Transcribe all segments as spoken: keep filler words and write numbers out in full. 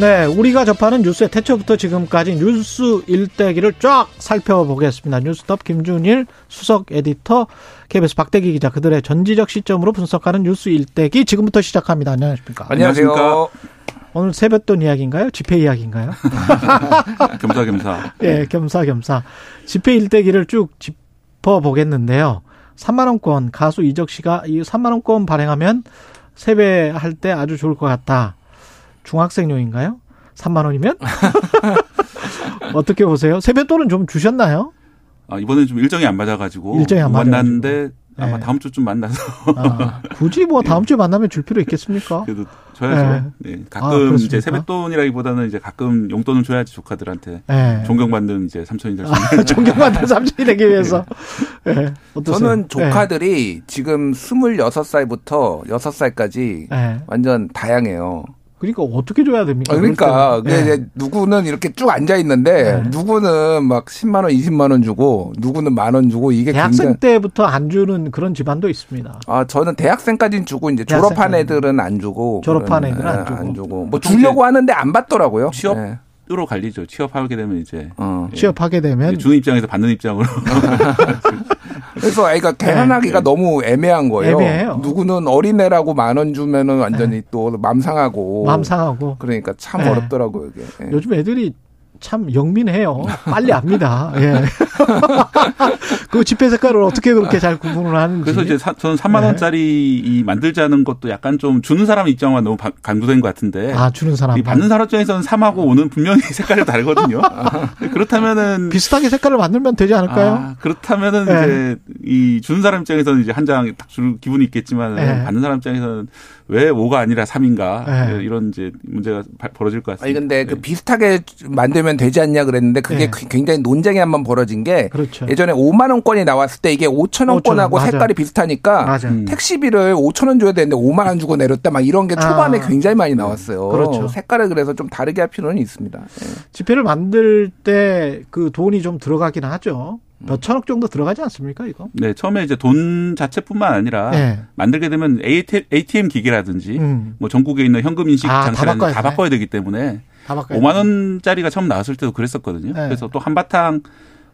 네, 우리가 접하는 뉴스의 태초부터 지금까지 뉴스 일대기를 쫙 살펴보겠습니다. 뉴스톱 김준일 수석 에디터, 케이비에스 박대기 기자, 그들의 전지적 시점으로 분석하는 뉴스 일대기 지금부터 시작합니다. 안녕하십니까? 안녕하십니까? 오늘 세뱃돈 이야기인가요? 집회 이야기인가요? 겸사겸사. 네, 겸사겸사. 집회 일대기를 쭉 짚어보겠는데요. 삼만 원권, 가수 이적 씨가 이 삼만 원권 발행하면 세배할 때 아주 좋을 것 같다. 중학생용인가요? 삼만 원이면? 어떻게 보세요? 세뱃돈은 좀 주셨나요? 아, 이번엔 좀 일정이 안 맞아가지고. 일정이 안 맞아가지고. 만났는데 아마 네. 다음 주쯤 만나서. 아, 굳이 뭐 다음 주에 만나면 줄 필요 있겠습니까? 그래도 줘야죠. 네. 네. 가끔 아, 이제 세뱃돈이라기보다는 이제 가끔 용돈을 줘야지 조카들한테. 네. 존경받는 이제 삼촌이 될 수 있는. 아, 존경받는 삼촌이 되기 위해서. 네. 네. 어떠세요? 저는 조카들이 네. 지금 스물여섯 살부터 여섯 살까지 네. 완전 다양해요. 그러니까 어떻게 줘야 됩니까? 아, 그러니까 네. 누구는 이렇게 쭉 앉아 있는데 네. 누구는 막 십만 원, 이십만 원 주고 누구는 만 원 주고 이게 대학생 굉장히... 때부터 안 주는 그런 집안도 있습니다. 아 저는 대학생까지는 주고 이제 대학생까지는. 졸업한 애들은 안 주고 졸업한 애들은 안 주고, 안 주고. 뭐 주려고 하는데 안 받더라고요. 취업. 네. 으로 갈리죠. 취업하게 되면 이제 어. 예. 취업하게 되면 주는 입장에서 받는 입장으로. 그래서 아이가 계산하기가 네. 너무 애매한 거예요. 애매해요. 누구는 어린애라고 만 원 주면은 완전히 네. 또 맘 상하고. 맘 상하고. 그러니까 참 네. 어렵더라고요. 이게. 예. 요즘 애들이 참 영민해요. 빨리 압니다. 예. 그 지폐 색깔을 어떻게 그렇게 잘 구분을 하는지. 그래서 이제 사, 저는 삼만 원짜리 네. 이 만들자는 것도 약간 좀 주는 사람 입장만 너무 바, 강조된 것 같은데. 아, 주는 사람. 이 받는 사람 입장에서는 삼하고 오는 분명히 색깔이 다르거든요. 그렇다면은. 비슷하게 색깔을 만들면 되지 않을까요? 아, 그렇다면은 네. 이제 이 주는 사람 입장에서는 이제 한 장 딱 줄 기분이 있겠지만 네. 받는 사람 입장에서는 왜 오가 아니라 삼인가 네. 이런 이제 문제가 벌어질 것 같습니다. 아니, 근데 네. 그 비슷하게 만들면 되지 않냐 그랬는데 그게 네. 굉장히 논쟁이 한번 벌어진 게 그렇죠. 예전에 오만 원권이 나왔을 때 이게 오천 원권하고 오천 원, 색깔이 비슷하니까 맞아. 택시비를 오천 원 줘야 되는데 오만 원 주고 내렸다 막 이런 게 초반에 아. 굉장히 많이 나왔어요. 그렇죠. 색깔을 그래서 좀 다르게 할 필요는 있습니다. 네. 지폐를 만들 때 그 돈이 좀 들어가긴 하죠. 몇 천억 정도 들어가지 않습니까, 이거? 네, 처음에 이제 돈 자체뿐만 아니라 네. 만들게 되면 에이티엠 기계라든지 음. 뭐 전국에 있는 현금 인식 아, 장치라든지 다, 다 바꿔야 되기 때문에 오만 원짜리가 처음 나왔을 때도 그랬었거든요. 네. 그래서 또 한바탕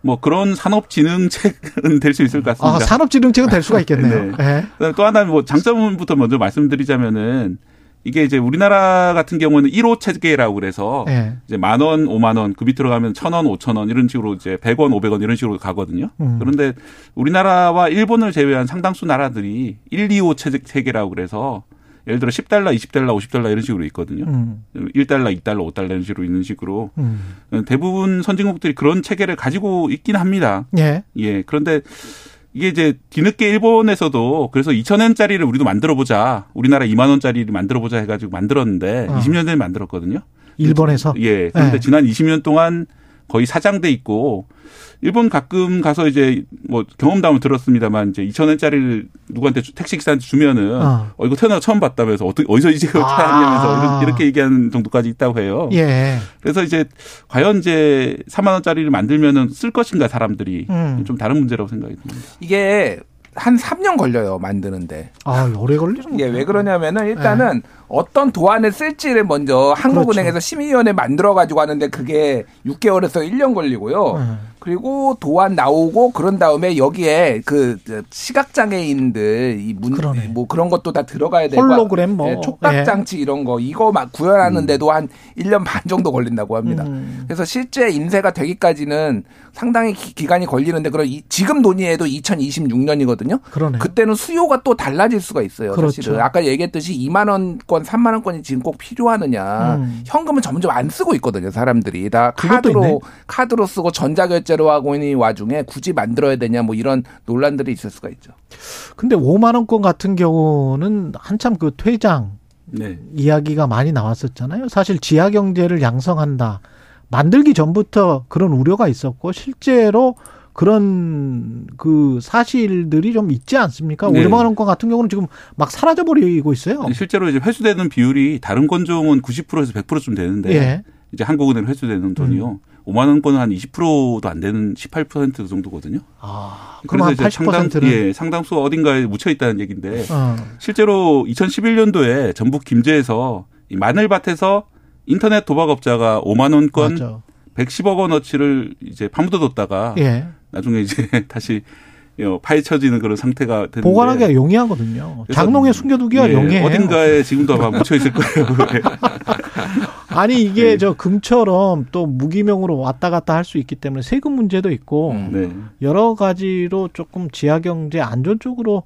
뭐 그런 산업진흥책은 될 수 있을 것 같습니다. 아, 산업진흥책은 될 수가 있겠네요. 네. 네. 또 하나 뭐 장점부터 먼저 말씀드리자면은 이게 이제 우리나라 같은 경우는 일 호 체계라고 그래서 네. 이제 만 원, 오만 원, 그 밑으로 가면 천 원, 오천 원 이런 식으로 이제 백 원, 오백 원 이런 식으로 가거든요. 음. 그런데 우리나라와 일본을 제외한 상당수 나라들이 일, 이 호 체계라고 그래서 예를 들어 십 달러, 이십 달러, 오십 달러 이런 식으로 있거든요. 음. 일 달러, 이 달러, 오 달러 이런 식으로 있는 식으로. 음. 대부분 선진국들이 그런 체계를 가지고 있긴 합니다. 예. 예. 그런데 이게 이제 뒤늦게 일본에서도 그래서 이천 엔짜리를 우리도 만들어보자. 우리나라 이만 원짜리를 만들어보자 해가지고 만들었는데 어. 이십 년 전에 만들었거든요. 일본에서? 예. 그런데 네. 지난 이십 년 동안 거의 사장돼 있고 일본 가끔 가서 이제 뭐 경험담을 들었습니다만 이제 이천 엔짜리를 누구한테 택시기사한테 주면은 어, 어 이거 태어나서 처음 봤다면서 어떻게 어디서 이제 어떻게 하냐면서 아. 이렇게 얘기하는 정도까지 있다고 해요. 예. 그래서 이제 과연 이제 삼만 원짜리를 만들면은 쓸 것인가 사람들이 음. 좀 다른 문제라고 생각이 듭니다. 이게 한 삼 년 걸려요 만드는데. 아 오래 걸리는. 이게 왜 그러냐면은 일단은 네. 어떤 도안을 쓸지를 먼저 한국은행에서 그렇죠. 심의위원회 만들어 가지고 하는데 그게 육 개월에서 일 년 걸리고요. 네. 그리고 도안 나오고 그런 다음에 여기에 그 시각장애인들 이 문 뭐 그런 것도 다 들어가야 되고 홀로그램 뭐 예, 촉각장치 예. 이런 거 이거 막 구현하는데도 음. 한 일 년 반 정도 걸린다고 합니다. 음. 그래서 실제 인쇄가 되기까지는 상당히 기, 기간이 걸리는데 그런 이, 지금 논의해도 이천이십육 년이거든요. 그러네요. 그때는 수요가 또 달라질 수가 있어요. 그렇죠. 사실은 아까 얘기했듯이 이만 원권, 삼만 원권이 지금 꼭 필요하느냐. 음. 현금은 점점 안 쓰고 있거든요. 사람들이 다 카드로 있네. 카드로 쓰고 전자결제 하고 있는 와중에 굳이 만들어야 되냐 뭐 이런 논란들이 있을 수가 있죠. 근데 오만 원권 같은 경우는 한참 그 퇴장 네. 이야기가 많이 나왔었잖아요. 사실 지하 경제를 양성한다. 만들기 전부터 그런 우려가 있었고 실제로 그런 그 사실들이 좀 있지 않습니까? 네. 오만 원권 같은 경우는 지금 막 사라져 버리고 있어요. 실제로 이제 회수되는 비율이 다른 권종은 구십 퍼센트에서 백 퍼센트쯤 되는데 예. 이제 한국은행 회수되는 돈이요. 음. 오만 원권은 한 이십 퍼센트도 안 되는 십팔 퍼센트 정도거든요. 아, 그래서 이제 상당, 예, 상당수 어딘가에 묻혀 있다는 얘기인데 어. 실제로 이천십일 년도에 전북 김제에서 이 마늘밭에서 인터넷 도박업자가 오만 원권 맞죠. 백십억 원어치를 이제 파묻어뒀다가 예. 나중에 이제 다시 파헤쳐지는 그런 상태가 되는데. 보관하기가 용이하거든요. 장롱에 숨겨두기가 예, 용이해요. 어딘가에 지금도 아마 묻혀있을 거예요. 아니 이게 네. 저 금처럼 또 무기명으로 왔다 갔다 할 수 있기 때문에 세금 문제도 있고 네. 여러 가지로 조금 지하경제 안전 쪽으로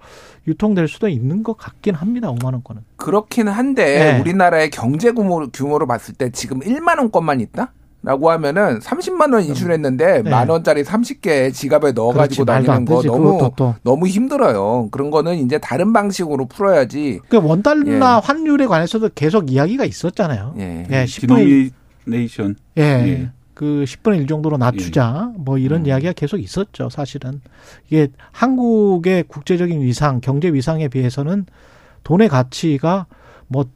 유통될 수도 있는 것 같긴 합니다. 오만 원권은. 그렇긴 한데 네. 우리나라의 경제 규모, 규모로 봤을 때 지금 일만 원권만 있다? 라고 하면은 삼십만 원 인출했는데 네. 만 원짜리 삼십 개 지갑에 넣어가지고 그렇지, 다니는 거 되지, 너무 너무 힘들어요. 그런 거는 이제 다른 방식으로 풀어야지. 그러니까 원달러 예. 환율에 관해서도 계속 이야기가 있었잖아요. 예, 예 디노미네이션. 예, 예, 그 십분의 일 정도로 낮추자. 예. 뭐 이런 음. 이야기가 계속 있었죠. 사실은 이게 한국의 국제적인 위상, 경제 위상에 비해서는 돈의 가치가 뭐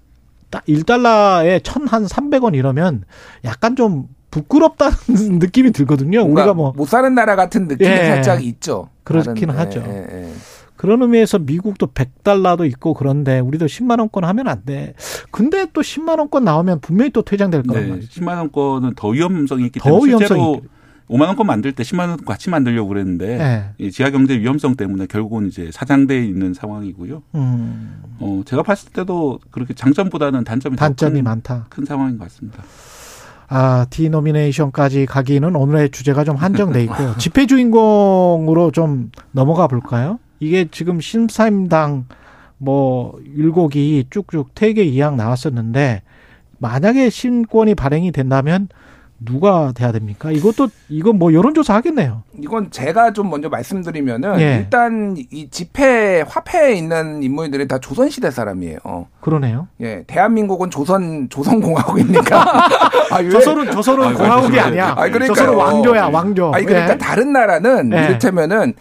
일 달러에 천삼백 원 이러면 약간 좀 부끄럽다는 느낌이 들거든요. 우리가 뭐 못 사는 나라 같은 느낌이 예, 살짝 있죠. 그렇긴 다른, 하죠. 예, 예. 그런 의미에서 미국도 백 달러도 있고 그런데 우리도 십만 원권 하면 안 돼. 근데 또 십만 원권 나오면 분명히 또 퇴장될 거란 말이죠. 네, 십만 원권은 더 위험성이 있기 때문에 더 실제로 오만 원권 만들 때 십만 원권 같이 만들려고 그랬는데 네. 지하경제 위험성 때문에 결국은 이제 사장돼 있는 상황이고요. 음. 어, 제가 봤을 때도 그렇게 장점보다는 단점이, 단점이 큰, 많다. 큰 상황인 것 같습니다. 아, 디노미네이션까지 가기는 오늘의 주제가 좀 한정돼 있고요. 집회 주인공으로 좀 넘어가 볼까요? 이게 지금 신사임당 뭐 율곡이 쭉쭉 퇴계 이항 나왔었는데 만약에 신권이 발행이 된다면 누가 돼야 됩니까? 이것도 이건 뭐 여론조사 하겠네요. 이건 제가 좀 먼저 말씀드리면은 예. 일단 이 집회 화폐에 있는 인물들이 다 조선시대 사람이에요. 그러네요. 예, 대한민국은 조선 조선공화국이니까. 아, 조선은 조선은 아니, 공화국이 아니야. 아니, 그러니까 조선은 왕조야 왕조. 아니, 그러니까 예. 다른 나라는 예. 이를테면은.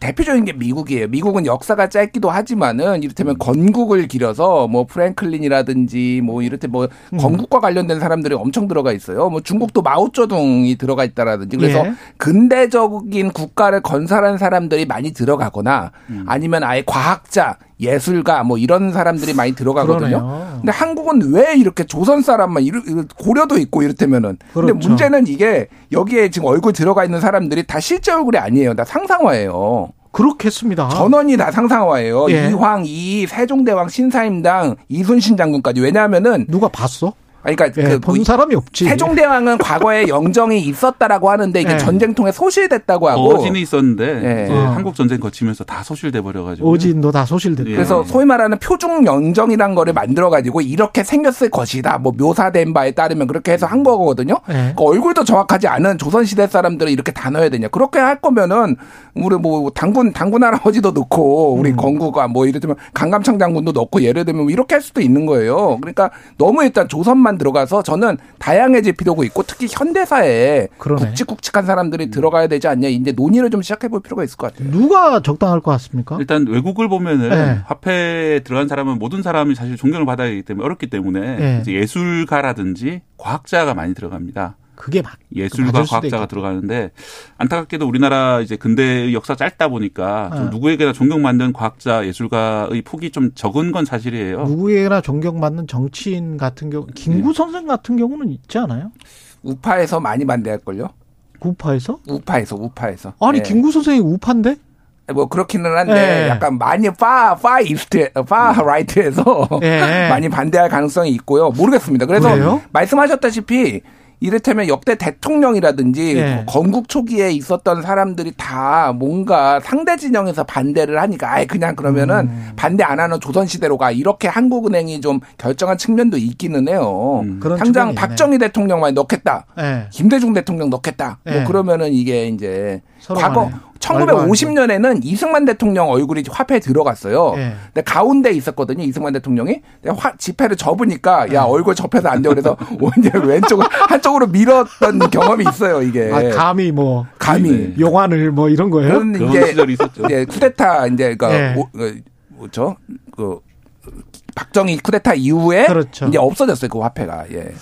대표적인 게 미국이에요. 미국은 역사가 짧기도 하지만은 이를테면 건국을 길어서 뭐 프랭클린이라든지 뭐 이를테 뭐 음. 건국과 관련된 사람들이 엄청 들어가 있어요. 뭐 중국도 마오쩌둥이 들어가 있다라든지 그래서 예. 근대적인 국가를 건설한 사람들이 많이 들어가거나 음. 아니면 아예 과학자, 예술가 뭐 이런 사람들이 많이 들어가거든요. 그러네요. 근데 한국은 왜 이렇게 조선 사람만 이르, 고려도 있고 이를테면은 그렇죠. 근데 문제는 이게 여기에 지금 얼굴 들어가 있는 사람들이 다 실제 얼굴이 아니에요. 다 상상화예요. 그렇겠습니다. 전원이 다 상상화예요. 예. 이황, 이이, 세종대왕, 신사임당, 이순신 장군까지. 왜냐하면은 누가 봤어? 아니, 그러니까 예, 그 본 사람이 없지. 세종대왕은 과거에 영정이 있었다라고 하는데 이게 예. 전쟁통에 소실됐다고 하고. 어진이 있었는데 예. 어. 한국 전쟁 거치면서 다 소실돼 버려가지고. 어진도 다 소실됐다. 예. 그래서 소위 말하는 표중 영정이란 거를 만들어가지고 이렇게 생겼을 것이다. 뭐 묘사된 바에 따르면 그렇게 해서 한 거거든요. 예. 그러니까 얼굴도 정확하지 않은 조선시대 사람들을 이렇게 다 넣어야 되냐. 그렇게 할 거면은 우리 뭐 당군 당군 할아버지도 넣고 우리 음. 건국아 뭐 이를테면 강감창 장군도 넣고 예를 들면 이렇게 할 수도 있는 거예요. 그러니까 너무 일단 조선만 들어가서 저는 다양해질 필요가 있고 특히 현대사에 그러네. 굵직굵직한 사람들이 들어가야 되지 않냐. 이제 논의를 좀 시작해 볼 필요가 있을 것 같아요. 누가 적당할 것 같습니까? 일단 외국을 보면은 네. 화폐에 들어간 사람은 모든 사람이 사실 존경을 받아야 되기 때문에 어렵기 때문에 네. 이제 예술가라든지 과학자가 많이 들어갑니다. 그게 막 예술과 과학자가 들어가는데 안타깝게도 우리나라 이제 근대 역사 짧다 보니까 네. 좀 누구에게나 존경받는 과학자, 예술가의 폭이 좀 적은 건 사실이에요. 누구에게나 존경받는 정치인 같은 경우, 김구 네. 선생 같은 경우는 있지 않아요? 우파에서 많이 반대할걸요? 우파에서? 우파에서, 우파에서. 아니, 네. 김구 선생이 우파인데? 뭐 그렇기는 한데 예. 약간 많이 파, 파 이스트, 파 라이트에서 예. 많이 반대할 가능성이 있고요. 모르겠습니다. 그래서 그래요? 말씀하셨다시피 이를테면 역대 대통령이라든지 예. 건국 초기에 있었던 사람들이 다 뭔가 상대 진영에서 반대를 하니까 아예 그냥 그러면은 음. 반대 안 하는 조선시대로 가. 이렇게 한국은행이 좀 결정한 측면도 있기는 해요. 음. 당장 박정희 대통령만 넣겠다. 예. 김대중 대통령 넣겠다. 예. 뭐 그러면은 이게 이제 과거 하네. 천구백오십 년에는 이승만 대통령 얼굴이 화폐에 들어갔어요. 예. 근데 가운데 있었거든요. 이승만 대통령이. 화, 지폐를 접으니까 야 얼굴 접해서 안 돼. 그래서 왼쪽을 한쪽으로 밀었던 경험이 있어요. 이게. 아, 감히 뭐. 감히. 네. 용안을 뭐 이런 거예요? 그런 이제, 시절이 있었죠. 이제 쿠데타 이제 그러니까 예. 뭐죠? 그 박정희 쿠데타 이후에 그렇죠. 이제 없어졌어요. 그 화폐가. 예.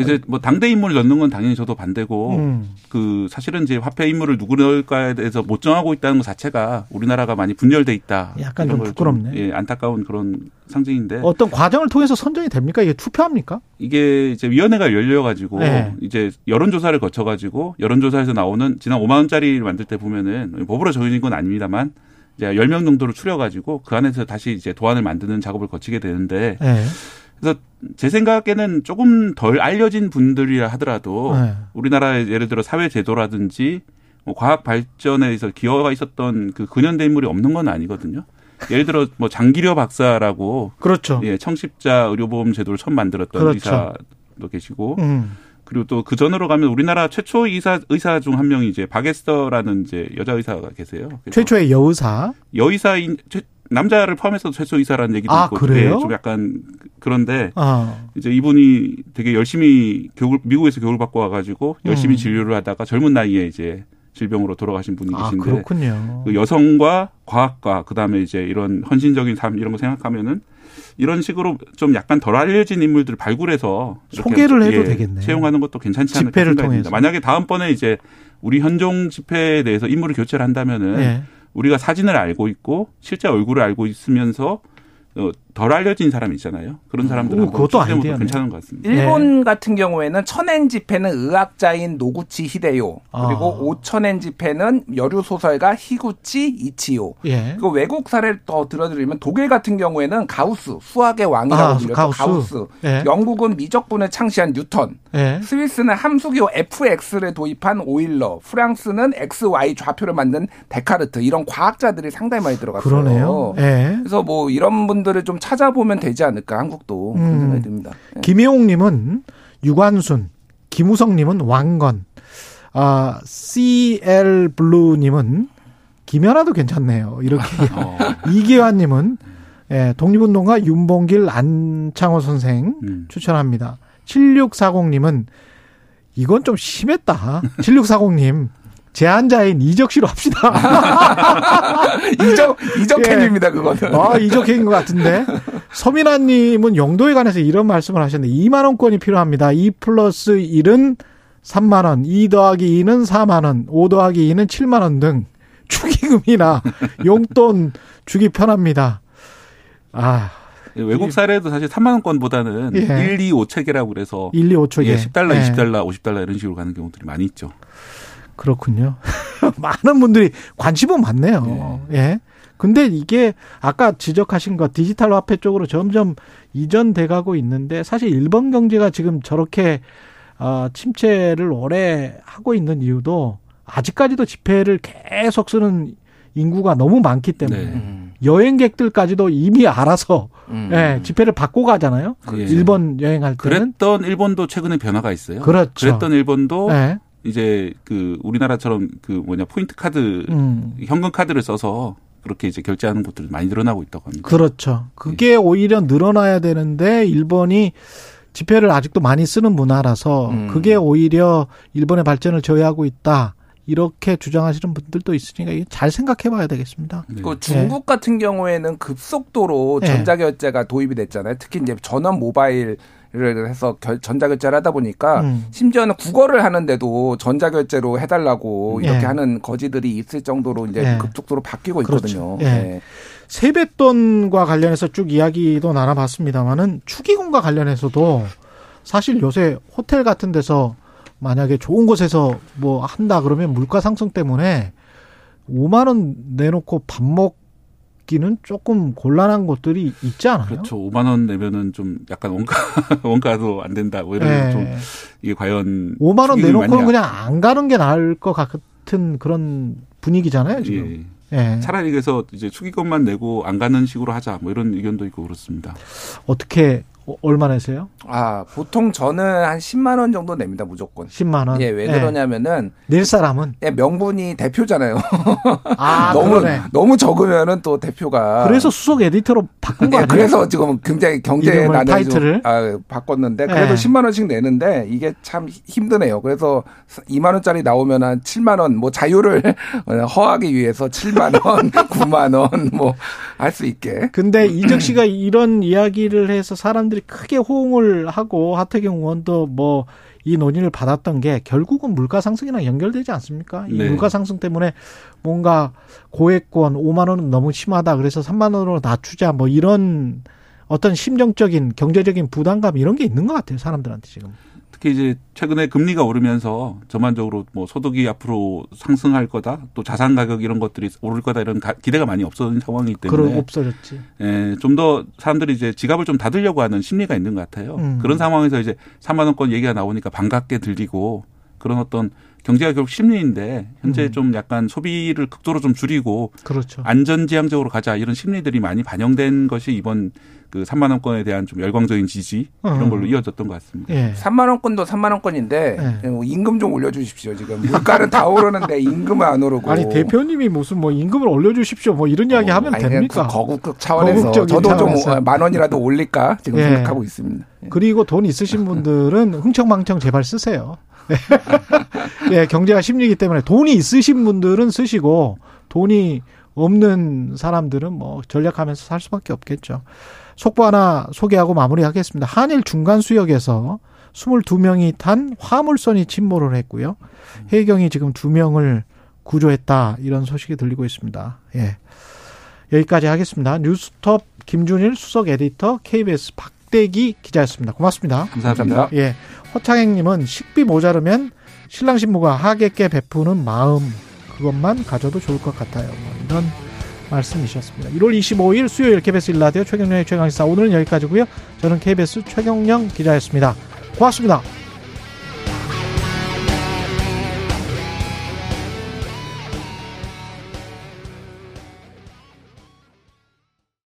이제 뭐 당대 인물 넣는 건 당연히 저도 반대고 음. 그 사실은 이제 화폐 인물을 누구 넣을까에 대해서 못 정하고 있다는 것 자체가 우리나라가 많이 분열돼 있다. 약간 좀 부끄럽네. 좀, 예, 안타까운 그런 상징인데. 어떤 과정을 통해서 선정이 됩니까? 이게 투표합니까? 이게 이제 위원회가 열려 가지고 네. 이제 여론 조사를 거쳐 가지고 여론 조사에서 나오는 지난 오만 원짜리를 만들 때 보면은 법으로 정해진 건 아닙니다만 이제 열 명 정도를 추려 가지고 그 안에서 다시 이제 도안을 만드는 작업을 거치게 되는데 네. 그래서 제 생각에는 조금 덜 알려진 분들이라 하더라도 네. 우리나라의 예를 들어 사회 제도라든지 뭐 과학 발전에 있어서 기여가 있었던 그 근현대 인물이 없는 건 아니거든요. 예를 들어 뭐 장기려 박사라고 그렇죠. 예, 청십자 의료보험 제도를 처음 만들었던 그렇죠. 의사도 계시고 음. 그리고 또 그 전으로 가면 우리나라 최초 의사 의사 중 한 명이 이제 박에스터라는 이제 여자 의사가 계세요. 최초의 여의사. 여의사인 최 남자를 포함해서 최초 의사라는 얘기도 아, 있고, 그래요? 네, 좀 약간 그런데 아. 이제 이분이 되게 열심히 교육 미국에서 교육을 받고 와가지고 열심히 음. 진료를 하다가 젊은 나이에 이제 질병으로 돌아가신 분이 계신데, 아, 그렇군요. 그 여성과 과학과 그 다음에 이제 이런 헌신적인 삶 이런 거 생각하면은 이런 식으로 좀 약간 덜 알려진 인물들을 발굴해서 소개를 해도 예, 되겠네. 채용하는 것도 괜찮지 않을까 생각합니다. 만약에 다음번에 이제 우리 현종 집회에 대해서 인물을 교체를 한다면은. 네. 우리가 사진을 알고 있고 실제 얼굴을 알고 있으면서 덜 알려진 사람이 있잖아요. 그런 사람들은 그것도 아이디어네. 괜찮은 것 같습니다. 일본 네. 같은 경우에는 천엔 집회는 의학자인 노구치 히데요. 아. 그리고 오천엔 집회는 여류 소설가 히구치 이치요. 예. 그리고 외국 사례를 더 들어드리면 독일 같은 경우에는 가우스, 수학의 왕이라고 불렸던 아, 가우스. 가우스. 예. 영국은 미적분을 창시한 뉴턴. 예. 스위스는 함수교 에프엑스를 도입한 오일러. 프랑스는 엑스와이 좌표를 만든 데카르트. 이런 과학자들이 상당히 많이 들어갔어요. 그러네요. 예. 그래서 뭐 이런 분들을 좀 찾아보면 되지 않을까 한국도 그런 음. 생각이 듭니다. 네. 김혜옥님은 유관순, 김우성님은 왕건, 아, 씨엘 블루님은 김연아도 괜찮네요. 이렇게 어. 이기환님은 예, 독립운동가 윤봉길 안창호 선생 음. 추천합니다. 칠육사공님은 이건 좀 심했다. 칠육사공님. 제한자인 이적시로 합시다. 이적, 이적행입니다, 예. 그거는. 아, 이적행인 것 같은데. 서민아님은 영도에 관해서 이런 말씀을 하셨는데, 이만 원권이 필요합니다. 이 플러스 일은 삼만 원, 이 더하기 이는 사만 원, 오 더하기 이는 칠만 원 등 축의금이나 용돈 주기 편합니다. 아. 외국 사례도 사실 삼만 원권보다는 예. 일, 이, 오 체계라고 그래서. 일, 이, 오 체계. 예, 십 달러, 예. 이십 달러, 오십 달러 이런 식으로 가는 경우들이 많이 있죠. 그렇군요. 많은 분들이 관심은 많네요. 예. 예. 근데 이게 아까 지적하신 것 디지털 화폐 쪽으로 점점 이전돼 가고 있는데 사실 일본 경제가 지금 저렇게 어, 침체를 오래 하고 있는 이유도 아직까지도 지폐를 계속 쓰는 인구가 너무 많기 때문에 네. 여행객들까지도 이미 알아서 음. 예, 지폐를 바꿔 가잖아요. 예. 일본 여행할 때는. 그랬던 일본도 최근에 변화가 있어요. 그렇죠. 그랬던 일본도. 예. 이제 그 우리나라처럼 그 뭐냐 포인트 카드 음. 현금 카드를 써서 그렇게 이제 결제하는 곳들이 많이 늘어나고 있다고 합니다. 그렇죠. 그게 예. 오히려 늘어나야 되는데 일본이 지폐를 아직도 많이 쓰는 문화라서 음. 그게 오히려 일본의 발전을 저해하고 있다. 이렇게 주장하시는 분들도 있으니까 잘 생각해 봐야 되겠습니다. 네. 그 중국 같은 경우에는 급속도로 네. 전자결제가 도입이 됐잖아요. 특히 이제 전원 모바일 를 해서 결, 전자결제를 하다 보니까 음. 심지어는 국어를 하는데도 전자결제로 해달라고 이렇게 예. 하는 거지들이 있을 정도로 이제 예. 급속도로 바뀌고 있거든요. 그렇죠. 예. 예. 세뱃돈과 관련해서 쭉 이야기도 나눠봤습니다만은 축의금과 관련해서도 사실 요새 호텔 같은 데서 만약에 좋은 곳에서 뭐 한다 그러면 물가 상승 때문에 오만 원 내놓고 밥 먹 기는 조금 곤란한 것들이 있지 않아요? 그렇죠. 오만 원 내면은 좀 약간 원가 원가도 안 된다. 이런 네. 좀 이게 과연 오만 원 내놓고는 그냥 안 가는 게 나을 것 같은 그런 분위기잖아요, 지금. 예. 예. 차라리 그래서 이제 축의금만 내고 안 가는 식으로 하자. 뭐 이런 의견도 있고 그렇습니다. 어떻게 얼마 내세요? 아, 보통 저는 한 십만 원 정도 냅니다, 무조건. 십만 원? 예, 왜 그러냐면은. 낼 사람은? 예, 명분이 대표잖아요. 아, 너무, 그러네. 너무 적으면은 또 대표가. 그래서 수석 에디터로 바꾼 거 아니에요? 그래서 지금 굉장히 경제 난이 타이틀을? 아, 바꿨는데. 그래도 예. 십만 원씩 내는데 이게 참 힘드네요. 그래서 이만 원짜리 나오면 한 칠만 원, 뭐 자유를 허하기 위해서 칠만 원, 구만 원, 뭐 할 수 있게. 근데 이적 씨가 이런 이야기를 해서 사람들이 사람들이 크게 호응을 하고 하태경 의원도 뭐 이 논의를 받았던 게 결국은 물가 상승이랑 연결되지 않습니까? 네. 이 물가 상승 때문에 뭔가 고액권 오만 원은 너무 심하다. 그래서 삼만 원으로 낮추자. 뭐 이런 어떤 심정적인 경제적인 부담감 이런 게 있는 것 같아요. 사람들한테 지금. 특히 이제 최근에 금리가 오르면서 전반적으로 뭐 소득이 앞으로 상승할 거다, 또 자산 가격 이런 것들이 오를 거다 이런 기대가 많이 없어진 상황이기 때문에. 그럼 없어졌지. 예, 좀 더 사람들이 이제 지갑을 좀 닫으려고 하는 심리가 있는 것 같아요. 음. 그런 상황에서 이제 삼만 원권 얘기가 나오니까 반갑게 들리고 그런 어떤 경제가 결국 심리인데 현재 음. 좀 약간 소비를 극도로 좀 줄이고 그렇죠. 안전지향적으로 가자 이런 심리들이 많이 반영된 것이 이번 그 삼만 원권에 대한 좀 열광적인 지지 이런 어. 걸로 이어졌던 것 같습니다. 예. 삼만 원권도 삼만 원권인데 예. 임금 좀 올려주십시오. 지금 물가는 다 오르는데 임금은 안 오르고. 아니 대표님이 무슨 뭐 임금을 올려주십시오. 뭐 이런 이야기 어, 하면 아니, 됩니까? 거국적 차원에서 저도 좀 만 원이라도 올릴까 지금 예. 생각하고 있습니다. 예. 그리고 돈 있으신 분들은 흥청망청 제발 쓰세요. 예, 경제가 심리이기 때문에 돈이 있으신 분들은 쓰시고 돈이 없는 사람들은 뭐 전략하면서 살 수밖에 없겠죠. 속보 하나 소개하고 마무리하겠습니다. 한일 중간 수역에서 이십이 명이 탄 화물선이 침몰을 했고요. 해경이 지금 두 명을 구조했다 이런 소식이 들리고 있습니다. 예, 여기까지 하겠습니다. 뉴스톱 김준일 수석 에디터, 케이비에스 박 박대기 기자였습니다. 고맙습니다. 감사합니다. 예, 허창행님은 식비 모자르면 신랑 신부가 하객께 베푸는 마음 그것만 가져도 좋을 것 같아요. 뭐 이런 말씀이셨습니다. 일월 이십오일 수요일 케이비에스 일 라디오 최경영의 최강시사 오늘은 여기까지고요. 저는 케이비에스 최경영 기자였습니다. 고맙습니다.